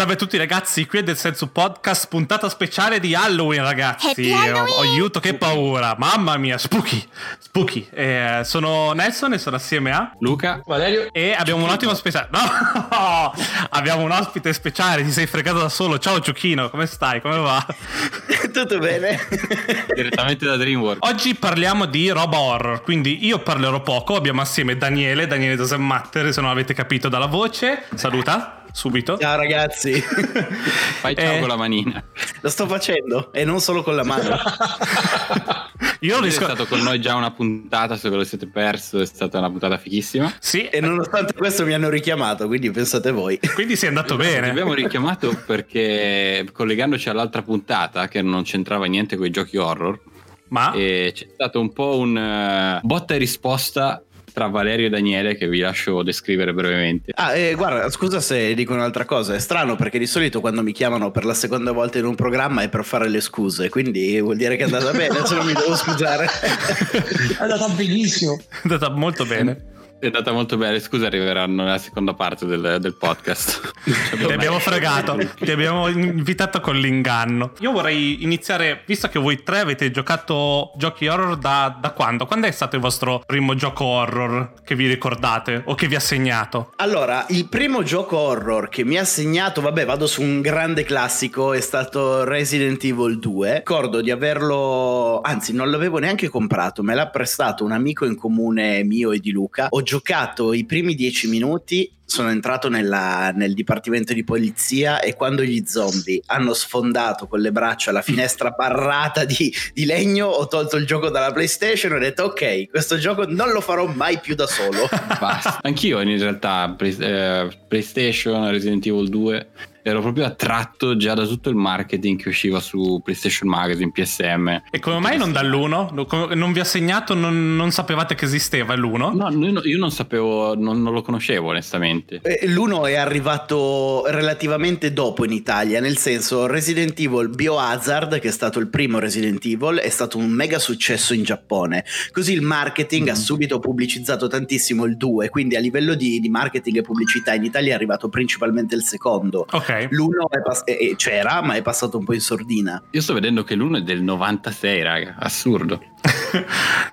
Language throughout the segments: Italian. Salve a tutti ragazzi, qui è del Senzu Podcast, puntata speciale di Halloween ragazzi. Oh, aiuto, che paura, mamma mia, spooky. Sono Nelson e sono assieme a Luca Valerio e abbiamo un ottimo speciale. No, abbiamo un ospite speciale, ti sei fregato da solo. Ciao Giochino, come stai? Come va? Tutto bene. Direttamente da Dreamworld. Oggi parliamo di roba horror, quindi io parlerò poco. Abbiamo assieme Daniele Dosematter, se non avete capito dalla voce. Saluta. Subito. Ciao ragazzi. Fai ciao con la manina. Lo sto facendo e non solo con la mano. Io non riesco... È stato con noi già una puntata, se ve lo siete perso, è stata una puntata fighissima. Sì. E nonostante questo mi hanno richiamato, quindi pensate voi. Quindi sei andato bene. Ti abbiamo richiamato perché collegandoci all'altra puntata che non c'entrava niente con i giochi horror, ma e c'è stato un po' un botta e risposta tra Valerio e Daniele, che vi lascio descrivere brevemente. Guarda, scusa se dico un'altra cosa, è strano perché di solito quando mi chiamano per la seconda volta in un programma è per fare le scuse, quindi vuol dire che è andata bene, se non mi devo scusare. È andata benissimo. È andata molto bene. È andata molto bene, scusa, arriveranno nella seconda parte del podcast. Ti abbiamo fregato, ti abbiamo invitato con l'inganno. Io vorrei iniziare, visto che voi tre avete giocato giochi horror da quando? Quando è stato il vostro primo gioco horror che vi ricordate o che vi ha segnato? Allora, il primo gioco horror che mi ha segnato, vabbè, vado su un grande classico, è stato Resident Evil 2. Ricordo di averlo, anzi non l'avevo neanche comprato, me l'ha prestato un amico in comune mio e di Luca. Ho giocato i primi 10 minuti, sono entrato nel dipartimento di polizia e quando gli zombie hanno sfondato con le braccia la finestra barrata di legno, ho tolto il gioco dalla PlayStation e ho detto ok, questo gioco non lo farò mai più da solo. Basta. Anch'io in realtà PlayStation, Resident Evil 2 ero proprio attratto già da tutto il marketing che usciva su PlayStation Magazine, PSM. E come mai non dall'1? Non vi ha segnato? Non sapevate che esisteva l'1? No, io non sapevo, non lo conoscevo onestamente. L'1 è arrivato relativamente dopo in Italia, nel senso Resident Evil Biohazard, che è stato il primo Resident Evil, è stato un mega successo in Giappone, così il marketing ha subito pubblicizzato tantissimo il 2, quindi a livello di marketing e pubblicità in Italia è arrivato principalmente il secondo. Ok. L'uno c'era, ma è passato un po' in sordina. Io sto vedendo che l'uno è del 96, raga, assurdo.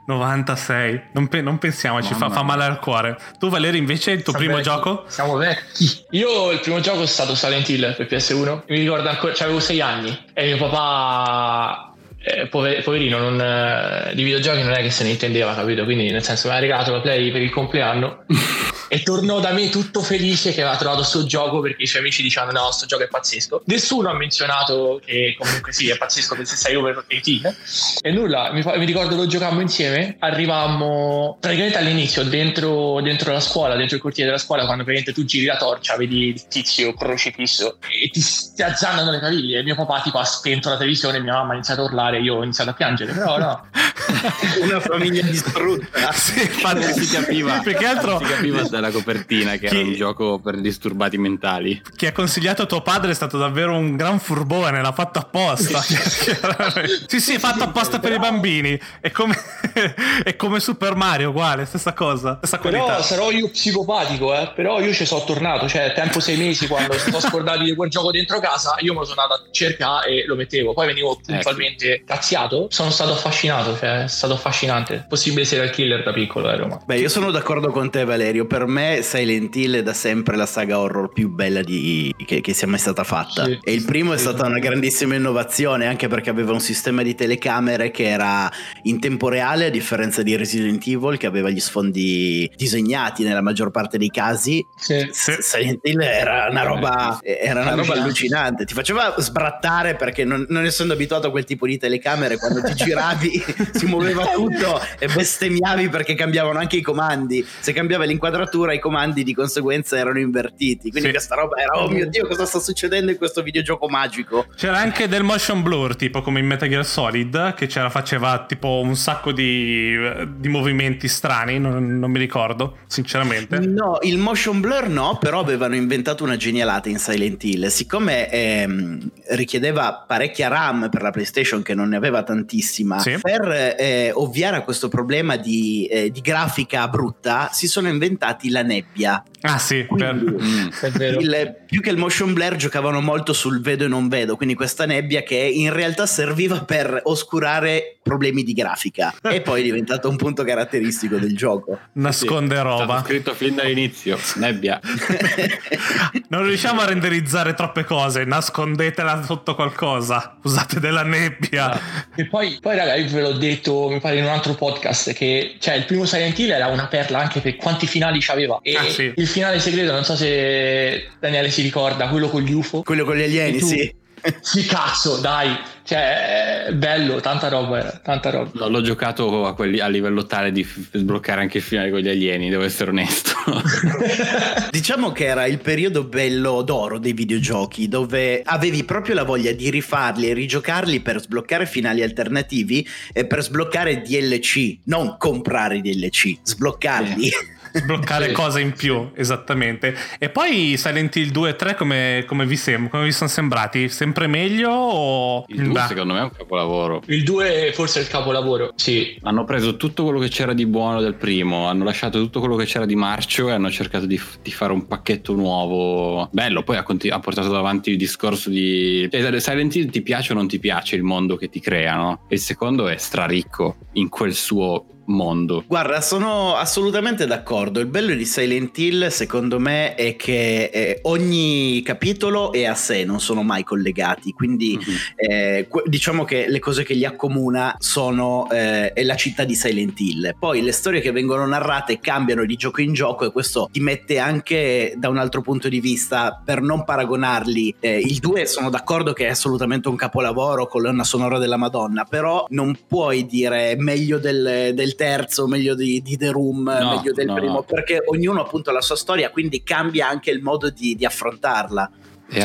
96, non pensiamoci, fa male al cuore. Tu Valerio invece il tuo primo gioco? Siamo vecchi. Io il primo gioco è stato Silent Hill per PS1. Mi ricordo ancora, avevo 6 anni e mio papà poverino di videogiochi non è che se ne intendeva, capito? Quindi nel senso mi ha regalato la Play per il compleanno. E tornò da me tutto felice che aveva trovato sto gioco, perché i suoi amici dicevano no, sto gioco è pazzesco. Nessuno ha menzionato che comunque sì, è pazzesco per 6 over 18. E nulla, mi ricordo lo giocammo insieme. Arrivammo praticamente all'inizio, dentro la scuola, dentro il cortile della scuola, quando praticamente tu giri la torcia, vedi il tizio crocifisso e ti azzannano le caviglie. E mio papà tipo ha spento la televisione, mia mamma ha iniziato a urlare, io ho iniziato a piangere. Però no. Una famiglia distrutta. Sì, infatti si capiva. Perché altro si capiva dalla copertina che era un gioco per disturbati mentali. Chi ha consigliato tuo padre è stato davvero un gran furbone, l'ha fatto apposta. Sì, è fatto apposta per i bambini. È come Super Mario, uguale, stessa cosa, stessa qualità. Però sarò io psicopatico, però io ci sono tornato, cioè tempo 6 mesi quando sono scordato di quel gioco dentro casa, io me lo sono andato a cercare e lo mettevo, poi venivo puntualmente cazziato. Sono stato affascinato, cioè è stato affascinante. Possibile serial killer da piccolo, Roma. Beh, io sono d'accordo con te Valerio, per me Silent Hill è da sempre la saga horror più bella che sia mai stata fatta. Sì, e il primo è stata una grandissima innovazione, anche perché aveva un sistema di telecamere che era in tempo reale, a differenza di Resident Evil che aveva gli sfondi disegnati nella maggior parte dei casi. Sì. Silent Hill era una roba allucinante, ti faceva sbrattare perché non essendo abituato a quel tipo di telecamere, quando ti giravi si muoveva tutto e bestemmiavi perché cambiavano anche i comandi, se cambiava l'inquadratura i comandi di conseguenza erano invertiti, quindi sì. Questa roba era oh mio Dio, cosa sta succedendo in questo videogioco magico. C'era anche del motion blur, tipo come in Metal Gear Solid, che faceva tipo un sacco di movimenti strani, non mi ricordo sinceramente. No, il motion blur no, però avevano inventato una genialata in Silent Hill, siccome richiedeva parecchia RAM per la PlayStation che non ne aveva tantissima. Sì. Per ovviare a questo problema di grafica brutta si sono inventati usati la nebbia. Ah sì, quindi, è vero. Più che il motion blur giocavano molto sul vedo e non vedo, quindi questa nebbia che in realtà serviva per oscurare problemi di grafica e poi è diventato un punto caratteristico del gioco. Nasconde sì, roba. È scritto fin dall'inizio, nebbia. Non riusciamo a renderizzare troppe cose, nascondetela sotto qualcosa, usate della nebbia. No. E poi ragazzi, ve l'ho detto, mi pare in un altro podcast, che cioè il primo Silent Hill era una perla anche per quanti finali c'aveva. E sì. Il finale segreto, non so se Daniele si ricorda, quello con gli UFO, quello con gli alieni, sì. Sì, cazzo, dai, cioè bello, tanta roba era, tanta roba. No, l'ho giocato a livello tale di sbloccare anche il finale con gli alieni, devo essere onesto. Diciamo che era il periodo bello d'oro dei videogiochi, dove avevi proprio la voglia di rifarli e rigiocarli per sbloccare finali alternativi e per sbloccare DLC, non comprare DLC, sbloccarli. Sbloccare cose in più, esattamente. E poi Silent Hill 2 e 3 come vi sono sembrati? Sempre meglio o... Il 2 secondo me è un capolavoro. Il 2 forse è il capolavoro, sì. Hanno preso tutto quello che c'era di buono del primo, hanno lasciato tutto quello che c'era di marcio e hanno cercato di fare un pacchetto nuovo bello. Poi ha portato davanti il discorso di Silent Hill, ti piace o non ti piace il mondo che ti creano? E il secondo è straricco in quel suo mondo. Guarda, sono assolutamente d'accordo. Il bello di Silent Hill secondo me è che ogni capitolo è a sé, non sono mai collegati, quindi diciamo che le cose che li accomuna sono è la città di Silent Hill. Poi le storie che vengono narrate cambiano di gioco in gioco e questo ti mette anche da un altro punto di vista per non paragonarli. Il 2 sono d'accordo che è assolutamente un capolavoro, colonna sonora della Madonna, però non puoi dire meglio del terzo, meglio di The Room, meglio del primo, perché ognuno appunto ha la sua storia, quindi cambia anche il modo di affrontarla.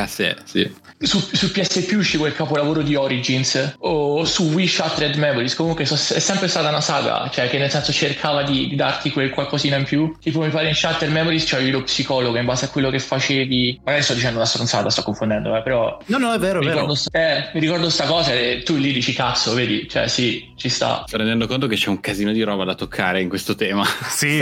Sì. Su PSP uscì quel capolavoro di Origins, o su Wii Shattered Memories, comunque è sempre stata una saga, cioè che nel senso cercava di darti quel qualcosina in più. Tipo mi pare in Shattered Memories c'avevi lo psicologo in base a quello che facevi. Magari sto dicendo una stronzata, sto confondendo, però no, è vero, è vero. Mi ricordo sta cosa e tu lì dici cazzo, vedi, cioè sì, ci sta. Sto rendendo conto che c'è un casino di roba da toccare in questo tema. Sì,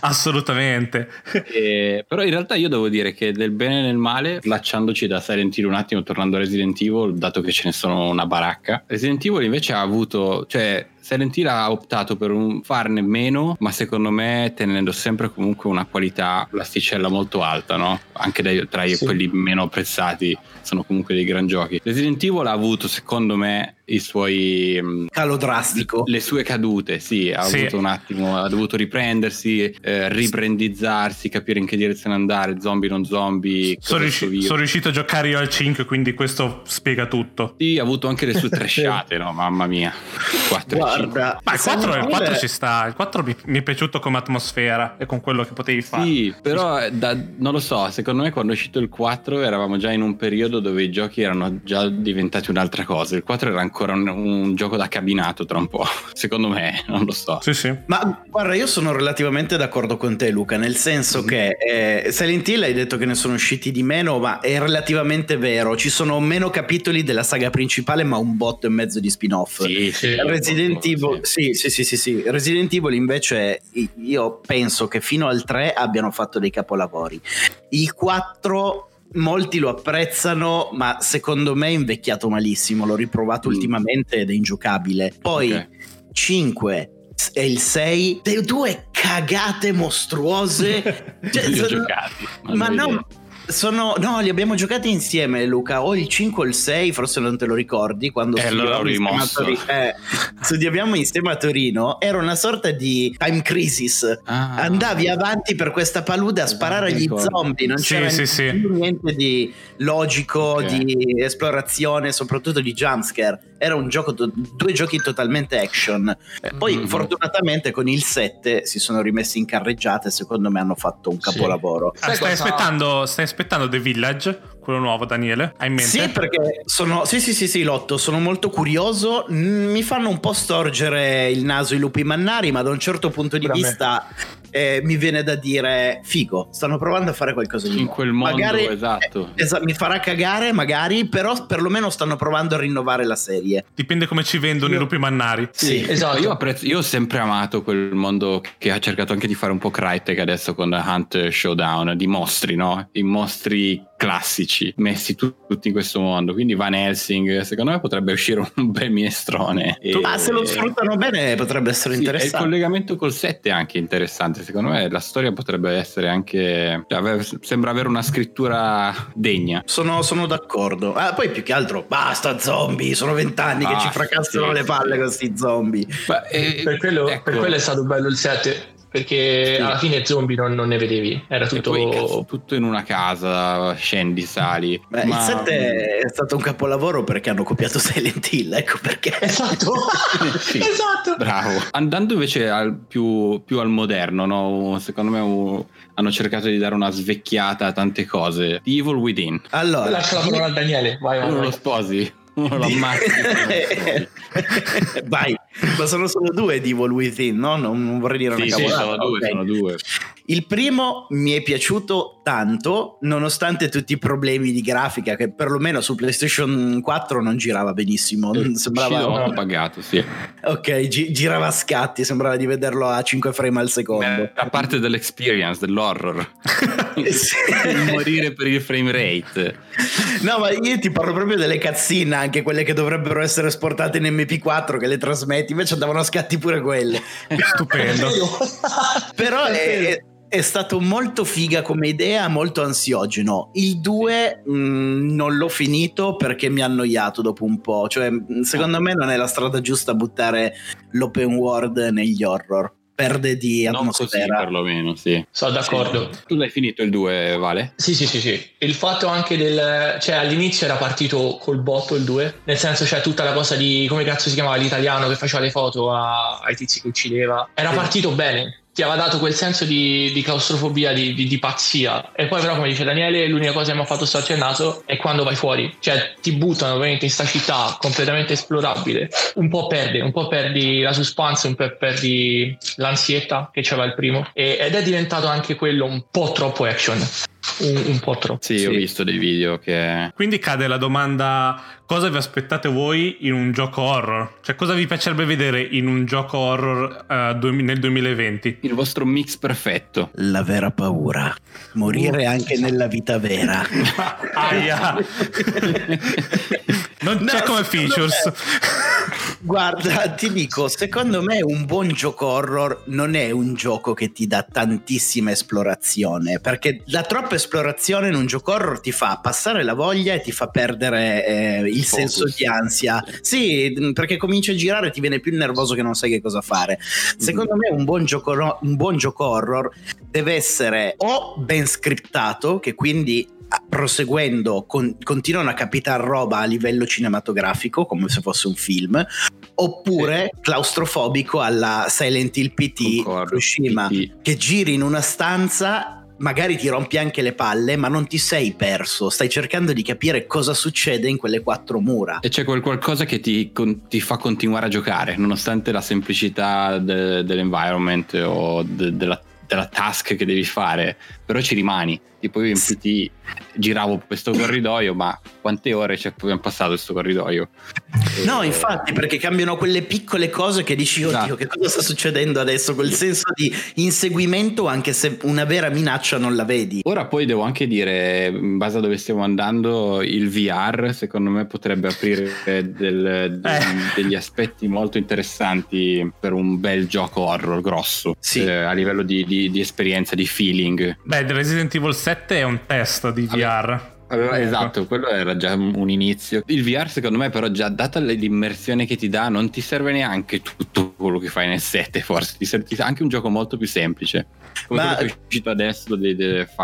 assolutamente. Però in realtà io devo dire che del bene nel male, slacciandoci da Silent Hill un attimo, tornando a Resident Evil, dato che ce ne sono una baracca, Resident Evil invece ha avuto, cioè Silent Hill ha optato per farne meno, ma secondo me tenendo sempre comunque una qualità, l'asticella molto alta, no? Anche tra quelli meno apprezzati sono comunque dei gran giochi. Resident Evil ha avuto secondo me i suoi calo drastico, le sue cadute, avuto un attimo, ha dovuto riprendersi, ribrandizzarsi, capire in che direzione andare, zombie non zombie. Sono riuscito a giocare io al 5, quindi questo spiega tutto. Ha avuto anche le sue trashate. No, mamma mia, 4 guarda, ma il 4 ci sta, il 4 mi è piaciuto come atmosfera e con quello che potevi fare. Sì, però non lo so, secondo me quando è uscito il 4 eravamo già in un periodo dove i giochi erano già diventati un'altra cosa. Il 4 era ancora un gioco da cabinato tra un po', secondo me, non lo so. Sì. Ma guarda, io sono relativamente d'accordo con te, Luca, nel senso che Silent Hill hai detto che ne sono usciti di meno, ma è relativamente vero, ci sono meno capitoli della saga principale, ma un botto e mezzo di spin-off. Resident Evil invece io penso che fino al 3 abbiano fatto dei capolavori. Il 4 molti lo apprezzano, ma secondo me è invecchiato malissimo, l'ho riprovato ultimamente ed è ingiocabile. Poi 5 e il 6, le due cagate mostruose. Li abbiamo giocati insieme, Luca, o il 5 o il 6, forse non te lo ricordi, quando studiavamo insieme a Torino. Era una sorta di time crisis, andavi avanti per questa palude a sparare agli zombie, non c'era niente di logico, di esplorazione, soprattutto di jumpscare. Era un gioco, due giochi totalmente action. Poi fortunatamente con il 7 si sono rimessi in carreggiata e secondo me hanno fatto un capolavoro. Stai aspettando The Village? quello nuovo, Daniele? Hai in mente? Sì, perché sono sì, Lotto, sono molto curioso, mi fanno un po' storgere il naso i lupi mannari, ma da un certo punto di vista mi viene da dire figo, stanno provando a fare qualcosa di in nuovo. Quel mondo, magari, esatto. Mi farà cagare magari, però perlomeno stanno provando a rinnovare la serie. Dipende come ci vendono i lupi mannari. Sì. Esatto, io ho sempre amato quel mondo che ha cercato anche di fare un po' Crytek adesso con The Hunt Showdown, di mostri, no? I mostri classici messi tutti in questo mondo, quindi Van Helsing secondo me potrebbe uscire un bel minestrone, se lo sfruttano bene potrebbe essere interessante. E il collegamento col 7 è anche interessante, secondo me la storia potrebbe essere anche, sembra avere una scrittura degna. Sono d'accordo, poi più che altro basta zombie, sono 20 anni che ci fracassano le palle con questi zombie. Per quello è stato bello il 7, perché alla fine zombie non ne vedevi, era tutto tutto in una casa, scendi, sali. Il 7 è stato un capolavoro perché hanno copiato Silent Hill, ecco perché. Esatto. Sì. Esatto, bravo. Andando invece più al moderno, no? Secondo me hanno cercato di dare una svecchiata a tante cose. The Evil Within. Allora, lascia la parola a Daniele, vai. Uno lo sposi, uno lo ammazzi. Vai. Ma sono solo due di Evil Within, no? Non vorrei dire una cavolata. Sono due. Il primo mi è piaciuto tanto, nonostante tutti i problemi di grafica, che perlomeno su PlayStation 4 non girava benissimo. Sembrava molto pagato, sì. Ok, girava a scatti, sembrava di vederlo a 5 frame al secondo. A parte dell'experience, dell'horror. Morire per il frame rate. No, ma io ti parlo proprio delle cutscene, anche quelle che dovrebbero essere esportate in MP4, che le trasmette. Invece andavano a scatti pure quelle. Stupendo. Però è stato molto figa come idea, molto ansiogeno. Il 2 non l'ho finito perché mi ha annoiato dopo un po', cioè secondo me non è la strada giusta buttare l'open world negli horror, perde di atmosfera. Non così, perlomeno, sì. Sono d'accordo. Sì. Tu l'hai finito il 2, Vale? Sì. Il fatto anche del... cioè all'inizio era partito col botto il 2, nel senso c'è tutta la cosa di... come cazzo si chiamava l'italiano che faceva le foto ai tizi che uccideva? Era partito bene. Ti aveva dato quel senso di claustrofobia, di pazzia. E poi però, come dice Daniele, l'unica cosa che mi ha fatto storcere il naso è quando vai fuori. Cioè ti buttano veramente in sta città completamente esplorabile. Un po' perdi la suspense, un po' perdi l'ansietà che c'era il primo. Ed è diventato anche quello un po' troppo action. Un po' troppo. Sì, ho visto dei video che... Quindi cade la domanda: cosa vi aspettate voi in un gioco horror? Cioè cosa vi piacerebbe vedere in un gioco horror nel 2020? Il vostro mix perfetto. La vera paura. Morire anche nella vita vera. Aia. Non c'è come features. Guarda, ti dico, secondo me un buon gioco horror non è un gioco che ti dà tantissima esplorazione, perché la troppa esplorazione in un gioco horror ti fa passare la voglia e ti fa perdere il senso di ansia. Sì, perché cominci a girare e ti viene più nervoso che non sai che cosa fare. Secondo me un buon gioco horror deve essere o ben scriptato, che quindi proseguendo continuano a capitare roba a livello cinematografico come se fosse un film, oppure claustrofobico alla Silent Hill PT Hiroshima, che giri in una stanza, magari ti rompi anche le palle, ma non ti sei perso, stai cercando di capire cosa succede in quelle quattro mura, e c'è quel qualcosa che ti fa continuare a giocare nonostante la semplicità dell'environment o della task che devi fare, però ci rimani. Tipo io giravo questo corridoio, ma quante ore ci abbiamo passato questo corridoio? No, infatti, perché cambiano quelle piccole cose che dici, oddio, esatto, che cosa sta succedendo adesso? Quel senso di inseguimento, anche se una vera minaccia non la vedi. Ora poi devo anche dire, in base a dove stiamo andando, il VR secondo me potrebbe aprire degli aspetti molto interessanti per un bel gioco horror grosso, a livello di esperienza, di feeling. Beh, Resident Evil 7 è un test di VR. Allora, esatto, quello era già un inizio. Il VR secondo me però, già data l'immersione che ti dà, non ti serve neanche tutto quello che fai nel 7, forse ti serve anche un gioco molto più semplice come quello che è uscito adesso,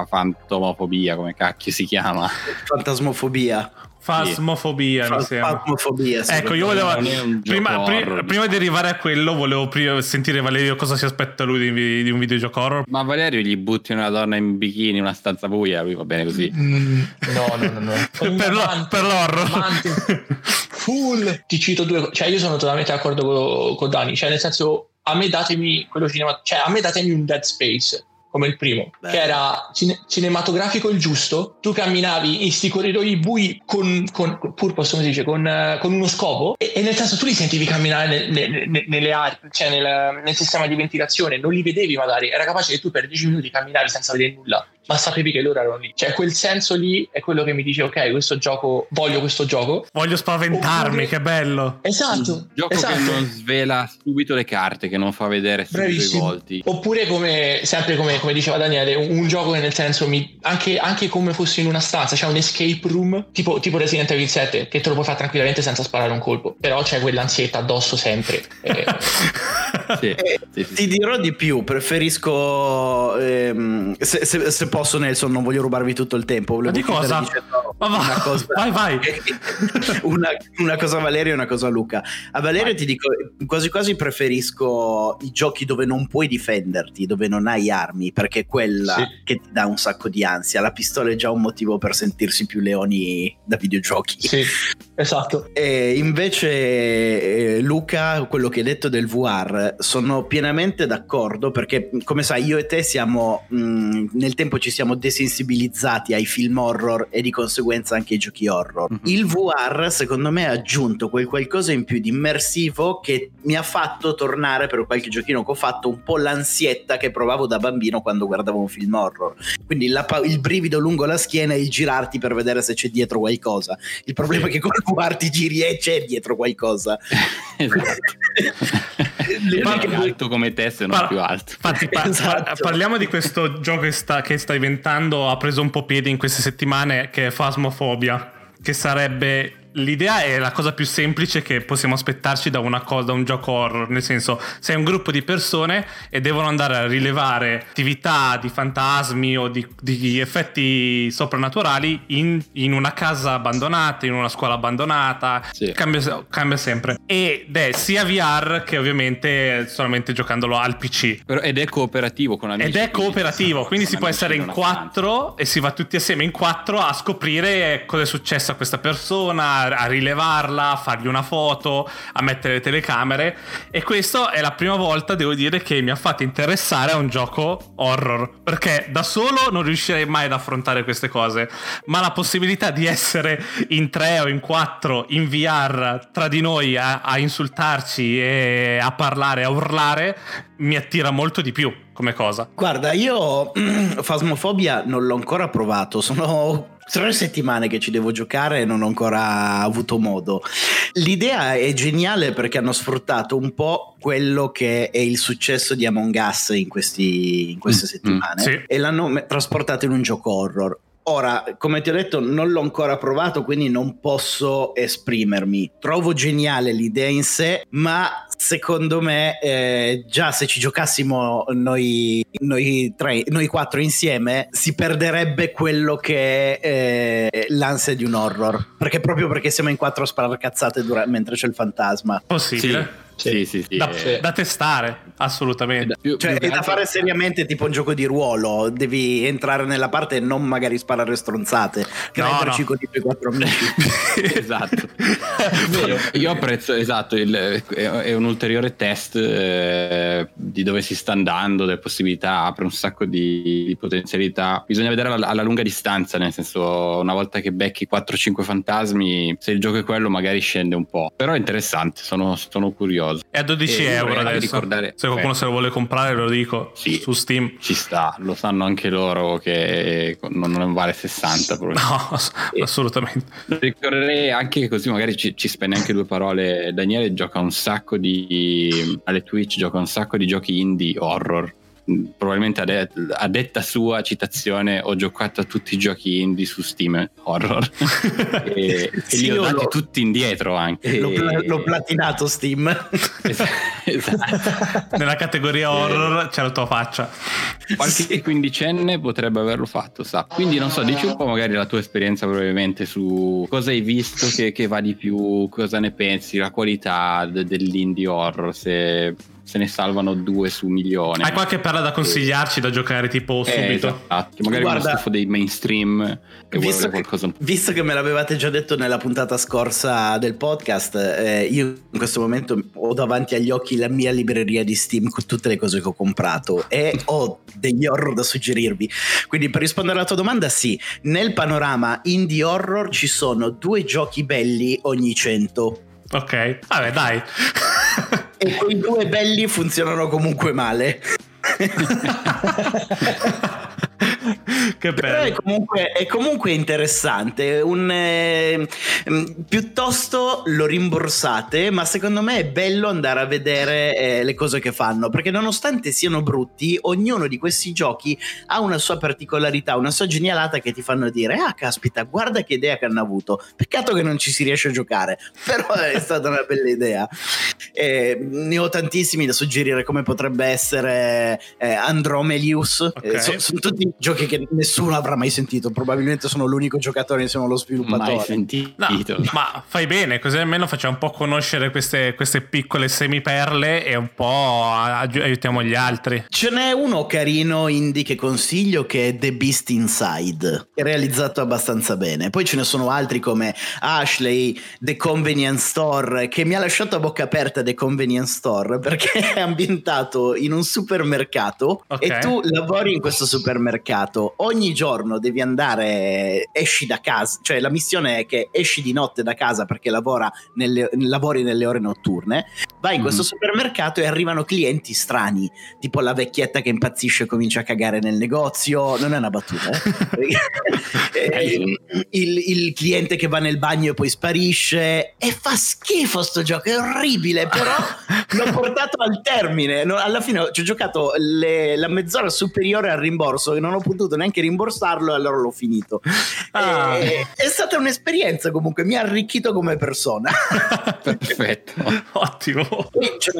Fantomophobia, come cacchio si chiama? Fantasmofobia. Phasmophobia, mi sembra. Phasmophobia, ecco, io volevo prima di arrivare a quello volevo sentire Valerio cosa si aspetta lui di un videogioco horror. Ma Valerio gli butti una donna in bikini in una stanza buia, lui va bene così. No. Per l'horror. Full. Ti cito due, cioè io sono totalmente d'accordo con Dani, cioè nel senso a me datemi quello cioè a me datemi un Dead Space come il primo, beh, che era cinematografico il giusto, tu camminavi in sti corridoi bui con uno scopo e nel senso tu li sentivi camminare nelle aree, cioè nel sistema di ventilazione, non li vedevi magari, era capace che tu per 10 minuti camminavi senza vedere nulla, ma sapevi che loro erano lì, cioè quel senso lì è quello che mi dice ok, questo gioco voglio spaventarmi, che bello, esatto, un gioco esatto, che non svela subito le carte, che non fa vedere subito i volti, oppure come diceva Daniele, un gioco che nel senso anche come fosse in una stanza, c'è un escape room tipo Resident Evil 7 che te lo puoi fare tranquillamente senza sparare un colpo, però c'è quell'ansietta addosso sempre sì. Ti dirò di più, preferisco se posso, Nelson, non voglio rubarvi tutto il tempo. Volevo di cosa? Vai. Una cosa a Valerio e una cosa a Luca. A Valerio ti dico, quasi quasi preferisco i giochi dove non puoi difenderti, dove non hai armi, perché è quella che ti dà un sacco di ansia. La pistola è già un motivo per sentirsi più leoni da videogiochi. Sì, esatto. E invece Luca, quello che hai detto del VR, sono pienamente d'accordo, perché come sai io e te siamo... nel tempo ci siamo desensibilizzati ai film horror e di conseguenza anche ai giochi horror. Mm-hmm. Il VR secondo me ha aggiunto quel qualcosa in più di immersivo che mi ha fatto tornare, per qualche giochino che ho fatto, un po' l'ansietta che provavo da bambino quando guardavo un film horror, quindi il brivido lungo la schiena e il girarti per vedere se c'è dietro qualcosa. Il problema è che col VR ti giri e c'è dietro qualcosa. È alto come te, se non più alto. Infatti esatto. Parliamo di questo gioco che sta diventando, ha preso un po' piede in queste settimane, che è Phasmophobia, che sarebbe l'idea, è la cosa più semplice che possiamo aspettarci da un gioco horror, nel senso sei un gruppo di persone e devono andare a rilevare attività di fantasmi o di effetti soprannaturali in una casa abbandonata, in una scuola abbandonata, cambia sempre, ed è sia VR che ovviamente solamente giocandolo al PC. Però, ed è cooperativo con amici, quindi si può essere in 4 e si va tutti assieme in 4 a scoprire cosa è successo a questa persona, a rilevarla, a fargli una foto, a mettere le telecamere. E questa è la prima volta, devo dire, che mi ha fatto interessare a un gioco horror, perché da solo non riuscirei mai ad affrontare queste cose, ma la possibilità di essere in 3 o in 4 in VR tra di noi a insultarci e a parlare, a urlare, mi attira molto di più come cosa. Guarda, io Phasmophobia non l'ho ancora provato, sono 3 settimane che ci devo giocare e non ho ancora avuto modo. L'idea è geniale perché hanno sfruttato un po' quello che è il successo di Among Us in queste settimane e l'hanno trasportato in un gioco horror. Ora, come ti ho detto, non l'ho ancora provato, quindi non posso esprimermi. Trovo geniale l'idea in sé, ma secondo me già se ci giocassimo noi quattro insieme si perderebbe quello che è l'ansia di un horror, perché siamo in 4 a sparare cazzate mentre c'è il fantasma. Possibile? Sì. Da testare, assolutamente. Da fare seriamente, tipo un gioco di ruolo, devi entrare nella parte e non magari sparare stronzate, crederci con i tuoi 4 amici. Esatto. Io apprezzo, esatto, è un ulteriore test di dove si sta andando, delle possibilità, apre un sacco di potenzialità. Bisogna vedere alla lunga distanza, nel senso, una volta che becchi 4-5 fantasmi, se il gioco è quello magari scende un po', però è interessante, sono curioso. È a 12 euro adesso, ricordare... se qualcuno se lo vuole comprare ve lo dico, su Steam ci sta, lo sanno anche loro che non vale 60 proprio. No, assolutamente. Ricorderei anche che così magari ci spende anche 2 parole. Daniele gioca un sacco alle Twitch, gioca un sacco di giochi indie horror, probabilmente a detta sua citazione, ho giocato a tutti i giochi indie su Steam horror e, sì, e li ho dati tutti indietro anche. L'ho platinato Steam. Esatto. Nella categoria horror c'è la tua faccia. Qualche quindicenne potrebbe averlo fatto, sa. Quindi non so, dici un po' magari la tua esperienza probabilmente su cosa hai visto che va di più, cosa ne pensi, la qualità dell'indie horror, se ne salvano 2 su 1.000.000. Hai qualche perla da consigliarci, da giocare tipo subito? Esatto. Magari uno stufo dei mainstream e vuole qualcosa. Visto che me l'avevate già detto nella puntata scorsa del podcast, io in questo momento ho davanti agli occhi la mia libreria di Steam con tutte le cose che ho comprato e ho degli horror da suggerirvi. Quindi per rispondere alla tua domanda, sì, nel panorama indie horror ci sono 2 giochi belli ogni 100. Ok, vabbè dai. E quei 2 belli funzionano comunque male. Che bello. È comunque interessante. Piuttosto lo rimborsate, ma secondo me è bello andare a vedere le cose che fanno, perché nonostante siano brutti, ognuno di questi giochi ha una sua particolarità, una sua genialata che ti fanno dire: ah caspita, guarda che idea che hanno avuto, peccato che non ci si riesce a giocare, però è stata una bella idea. Ne ho tantissimi da suggerire, come potrebbe essere Andromelius. Okay. Sono tutti giochi che nessuno avrà mai sentito, probabilmente sono l'unico giocatore insieme allo sviluppatore. Mai sentito. No, ma fai bene, così almeno facciamo un po' conoscere queste piccole semiperle e un po' aiutiamo gli altri. Ce n'è uno carino indie che consiglio, che è The Beast Inside, è realizzato abbastanza bene. Poi ce ne sono altri come Ashley, The Convenience Store, che mi ha lasciato a bocca aperta. The Convenience Store perché è ambientato in un supermercato. Okay. E tu lavori in questo supermercato, ogni giorno devi andare, esci da casa, cioè la missione è che esci di notte da casa perché lavori nelle ore notturne, vai in questo supermercato e arrivano clienti strani, tipo la vecchietta che impazzisce e comincia a cagare nel negozio, non è una battuta, il cliente che va nel bagno e poi sparisce, e fa schifo sto gioco, è orribile, però l'ho portato al termine, alla fine ci ho giocato la mezz'ora superiore al rimborso e non ho potuto neanche rimborsarlo, allora l'ho finito. È stata un'esperienza, comunque mi ha arricchito come persona. Perfetto. Ottimo.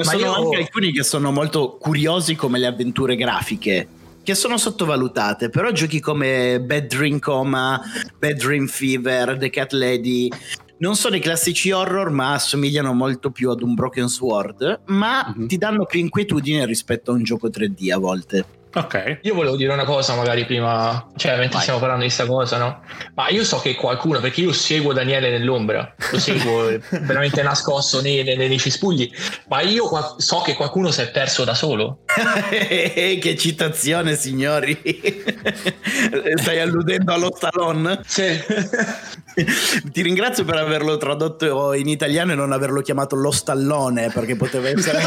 Sono anche alcuni che sono molto curiosi, come le avventure grafiche, che sono sottovalutate, però giochi come Bad Dream Coma, Bad Dream Fever, The Cat Lady non sono i classici horror, ma assomigliano molto più ad un Broken Sword, ma ti danno più inquietudine rispetto a un gioco 3D a volte. Ok, io volevo dire una cosa magari prima, cioè mentre stiamo parlando di questa cosa, no? Ma io so che qualcuno, perché io seguo Daniele nell'ombra, lo seguo veramente nascosto nei cespugli, ma io so che qualcuno si è perso da solo. Che citazione, signori. Stai alludendo allo Stallone? Sì. Ti ringrazio per averlo tradotto in italiano e non averlo chiamato lo Stallone, perché poteva essere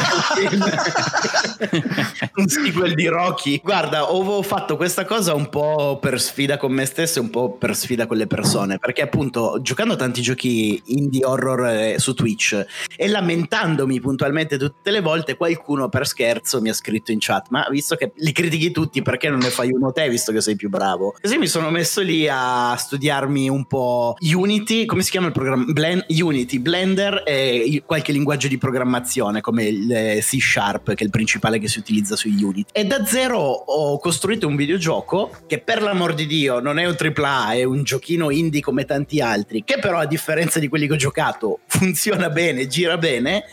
un sequel di Rocky. Guarda, avevo fatto questa cosa un po' per sfida con me stesso e un po' per sfida con le persone, perché appunto giocando tanti giochi indie horror su Twitch e lamentandomi puntualmente tutte le volte, qualcuno per scherzo mi ha scritto in chat: ma visto che li critichi tutti, perché non ne fai uno te, visto che sei più bravo? Così mi sono messo lì a studiarmi un po' Unity, come si chiama il programma? Unity, Blender e qualche linguaggio di programmazione come il C Sharp, che è il principale che si utilizza su Unity, e da zero ho costruito un videogioco che, per l'amor di Dio, non è un AAA, è un giochino indie come tanti altri, che però, a differenza di quelli che ho giocato, funziona bene, gira bene,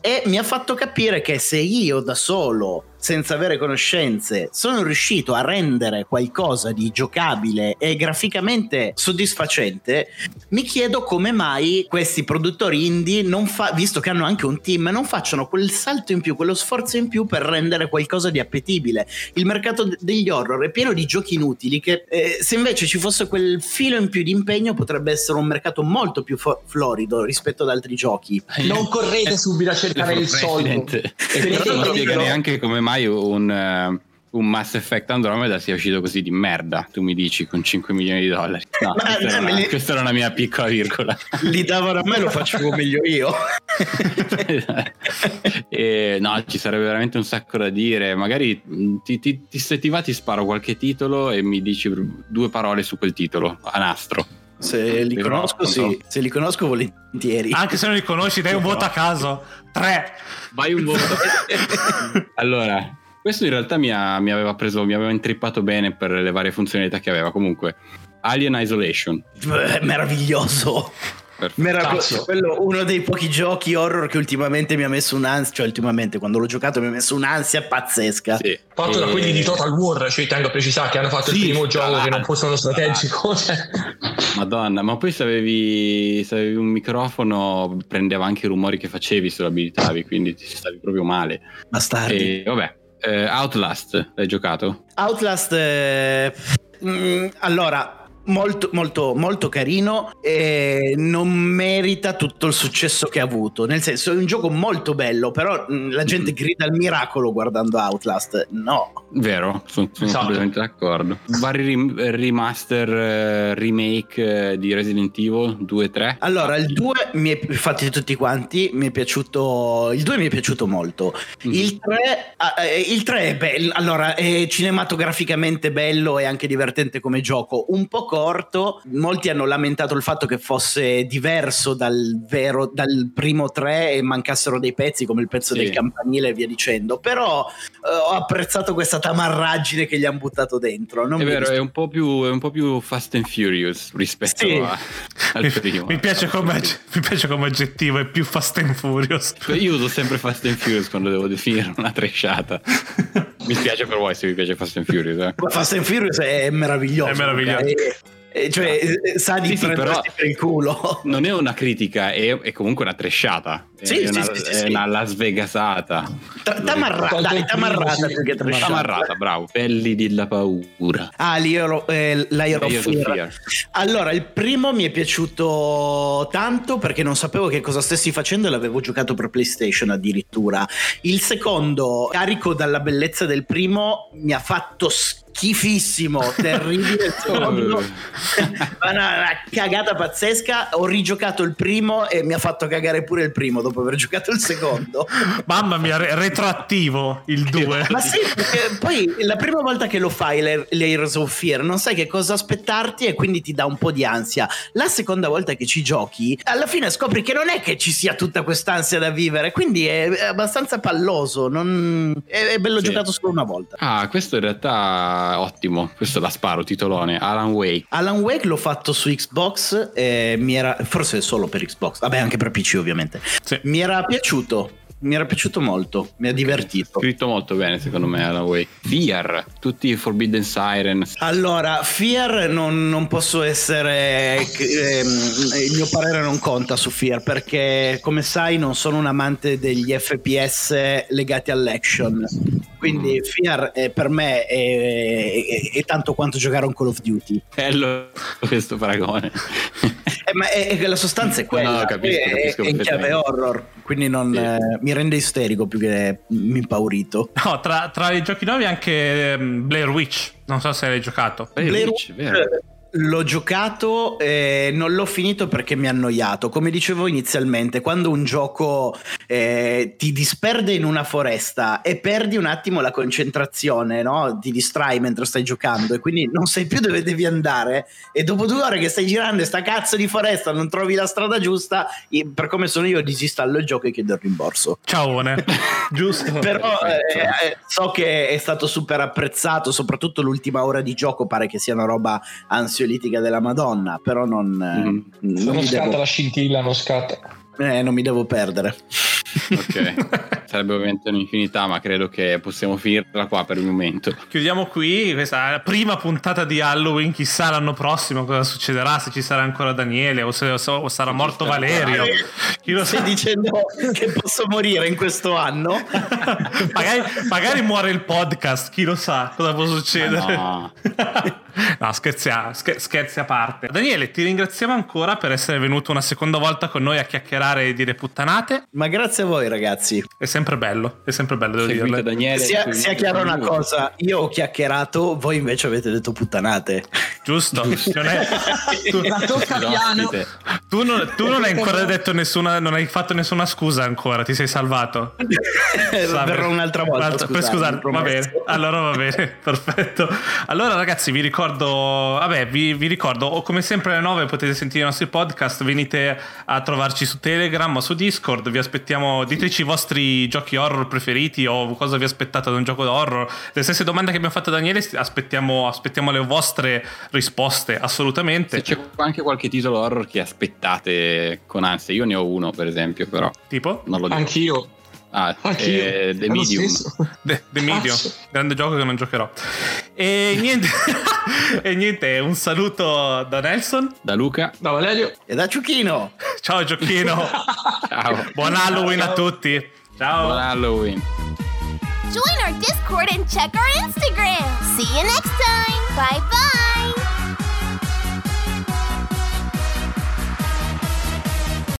e mi ha fatto capire che se io da solo, senza avere conoscenze, sono riuscito a rendere qualcosa di giocabile e graficamente soddisfacente, mi chiedo come mai questi produttori indie, visto che hanno anche un team, non facciano quel salto in più, quello sforzo in più per rendere qualcosa di appetibile. Il mercato degli horror è pieno di giochi inutili che, se invece ci fosse quel filo in più di impegno, potrebbe essere un mercato molto più florido rispetto ad altri giochi. Non correte subito a cercare il soldo. E però non spiega neanche come mai un un Mass Effect Andromeda sia uscito così di merda, tu mi dici, con $5 milioni. No, questa era una mia piccola virgola. Li davano a me, lo facevo meglio io. E, no, ci sarebbe veramente un sacco da dire. Magari se ti va ti sparo qualche titolo e mi dici due parole su quel titolo a nastro. Se li conosco, sì. Se li conosco, volentieri. Anche se non li conosci, dai un voto a caso. 3. Vai un voto. Allora, questo in realtà mi aveva intrippato bene per le varie funzionalità che aveva. Comunque, Alien Isolation. Beh, meraviglioso. Meraviglioso. Quello, uno dei pochi giochi horror che ultimamente mi ha messo un'ansia, cioè ultimamente quando l'ho giocato mi ha messo un'ansia pazzesca. Sì. Fatto da quelli di Total War, cioè tengo a precisare che hanno fatto sì, il primo gioco che non fosse uno strategico. Madonna, ma poi se avevi un microfono prendeva anche i rumori che facevi se lo abilitavi, quindi ti stavi proprio male. Bastardi. E vabbè. Outlast, l'hai giocato? Outlast, allora, molto molto molto carino, e non merita tutto il successo che ha avuto, nel senso è un gioco molto bello, però la gente grida al miracolo guardando Outlast. No, vero, sono completamente d'accordo. Vari remaster, remake di Resident Evil 2 e 3. Allora il 2 fatti tutti quanti, mi è piaciuto, il 2 mi è piaciuto molto. Il 3 è bello, allora è cinematograficamente bello e anche divertente come gioco, un po' corto. Molti hanno lamentato il fatto che fosse diverso dal primo 3 e mancassero dei pezzi come il pezzo del campanile e via dicendo, però ho apprezzato questa tamarraggine che gli hanno buttato dentro. Non è vero, è un po' più Fast and Furious rispetto al primo. Mi piace come aggettivo, è più Fast and Furious. Io uso sempre Fast and Furious quando devo definire una tresciata. Mi piace per voi se vi piace Fast and Furious, eh. Fast and Furious è meraviglioso. È meraviglioso. Cioè, sa di prendersi per il culo. Non è una critica, è comunque una tresciata. È una Las Vegasata. Tamarrata più che tresciata. Tamarrata, bravo. Belli della paura. Ah, l'Aero of Fear. Allora, il primo mi è piaciuto tanto perché non sapevo che cosa stessi facendo e l'avevo giocato per PlayStation addirittura. Il secondo, carico dalla bellezza del primo, mi ha fatto schifissimo, terribile il secondo. Una cagata pazzesca. Ho rigiocato il primo e mi ha fatto cagare pure il primo dopo aver giocato il secondo. Mamma mia, retroattivo il 2. Ma sì, perché poi la prima volta che lo fai l'Layers of Fear non sai che cosa aspettarti e quindi ti dà un po' di ansia. La seconda volta che ci giochi alla fine scopri che non è che ci sia tutta quest'ansia da vivere, quindi è abbastanza palloso, è bello giocato solo una volta. Ah, questo in realtà ottimo, questo la sparo, titolone, Alan Wake l'ho fatto su Xbox, forse solo per Xbox, vabbè anche per PC ovviamente. Sì. Mi era piaciuto molto, mi ha divertito. Scritto molto bene secondo me Alan Wake. Fear, tutti i Forbidden Sirens. Allora, Fear non posso essere, il mio parere non conta su Fear perché come sai non sono un amante degli FPS legati all'action. Quindi Fear per me è tanto quanto giocare a un Call of Duty. Bello questo paragone. Ma è, la sostanza è quella. No, capisco, è in chiave horror, quindi non, mi rende isterico più che mi impaurito. No, tra i giochi nuovi anche Blair Witch, non so se l'hai giocato. Blair Witch, vero. L'ho giocato e non l'ho finito perché mi ha annoiato. Come dicevo inizialmente, quando un gioco ti disperde in una foresta e perdi un attimo la concentrazione, no? Ti distrai mentre stai giocando e quindi non sai più dove devi andare e dopo 2 ore che stai girando in sta cazzo di foresta non trovi la strada giusta, per come sono io disinstallo il gioco e chiedo il rimborso. Ciaone. Giusto. Però so che è stato super apprezzato, soprattutto l'ultima ora di gioco pare che sia una roba ansiosa politica della Madonna, però non scatta la scintilla, non scatta. Non mi devo perdere. Ok, sarebbe ovviamente un'infinità, ma credo che possiamo finirla qua per il momento. Chiudiamo qui questa prima puntata di Halloween. Chissà l'anno prossimo cosa succederà, se ci sarà ancora Daniele o sarà morto Valerio. Chi lo stai dicendo che posso morire in questo anno? magari muore il podcast, chi lo sa cosa può succedere. No, no, scherzi a parte. Daniele, ti ringraziamo ancora per essere venuto una seconda volta con noi a chiacchierare e dire puttanate. Ma grazie a voi, noi, ragazzi. È sempre bello, devo dirle. Daniele, sia chiaro una cosa, io ho chiacchierato, voi invece avete detto puttanate. Giusto. Non è... tu non hai ancora detto nessuna, non hai fatto nessuna scusa ancora, ti sei salvato. Verrò un'altra volta. Per scusare, va bene. Allora va bene, perfetto. Allora ragazzi, vi ricordo, vabbè, vi ricordo, come sempre alle 9 potete sentire i nostri podcast, venite a trovarci su Telegram o su Discord, vi aspettiamo, diteci i vostri giochi horror preferiti o cosa vi aspettate da un gioco horror. Le stesse domande che abbiamo fatto a Daniele, aspettiamo le vostre risposte, assolutamente. Se c'è anche qualche titolo horror che aspettate con ansia, io ne ho uno per esempio, però tipo? Non lo dico. Anch'io. The Medium. The Medium, grande gioco che non giocherò. E niente, un saluto da Nelson, da Luca, da Valerio e da Ciuchino. Ciao Ciuchino. Ciao. Buon Halloween a tutti. Ciao. Buon Halloween. Join our Discord and check our Instagram. See you next time. Bye bye.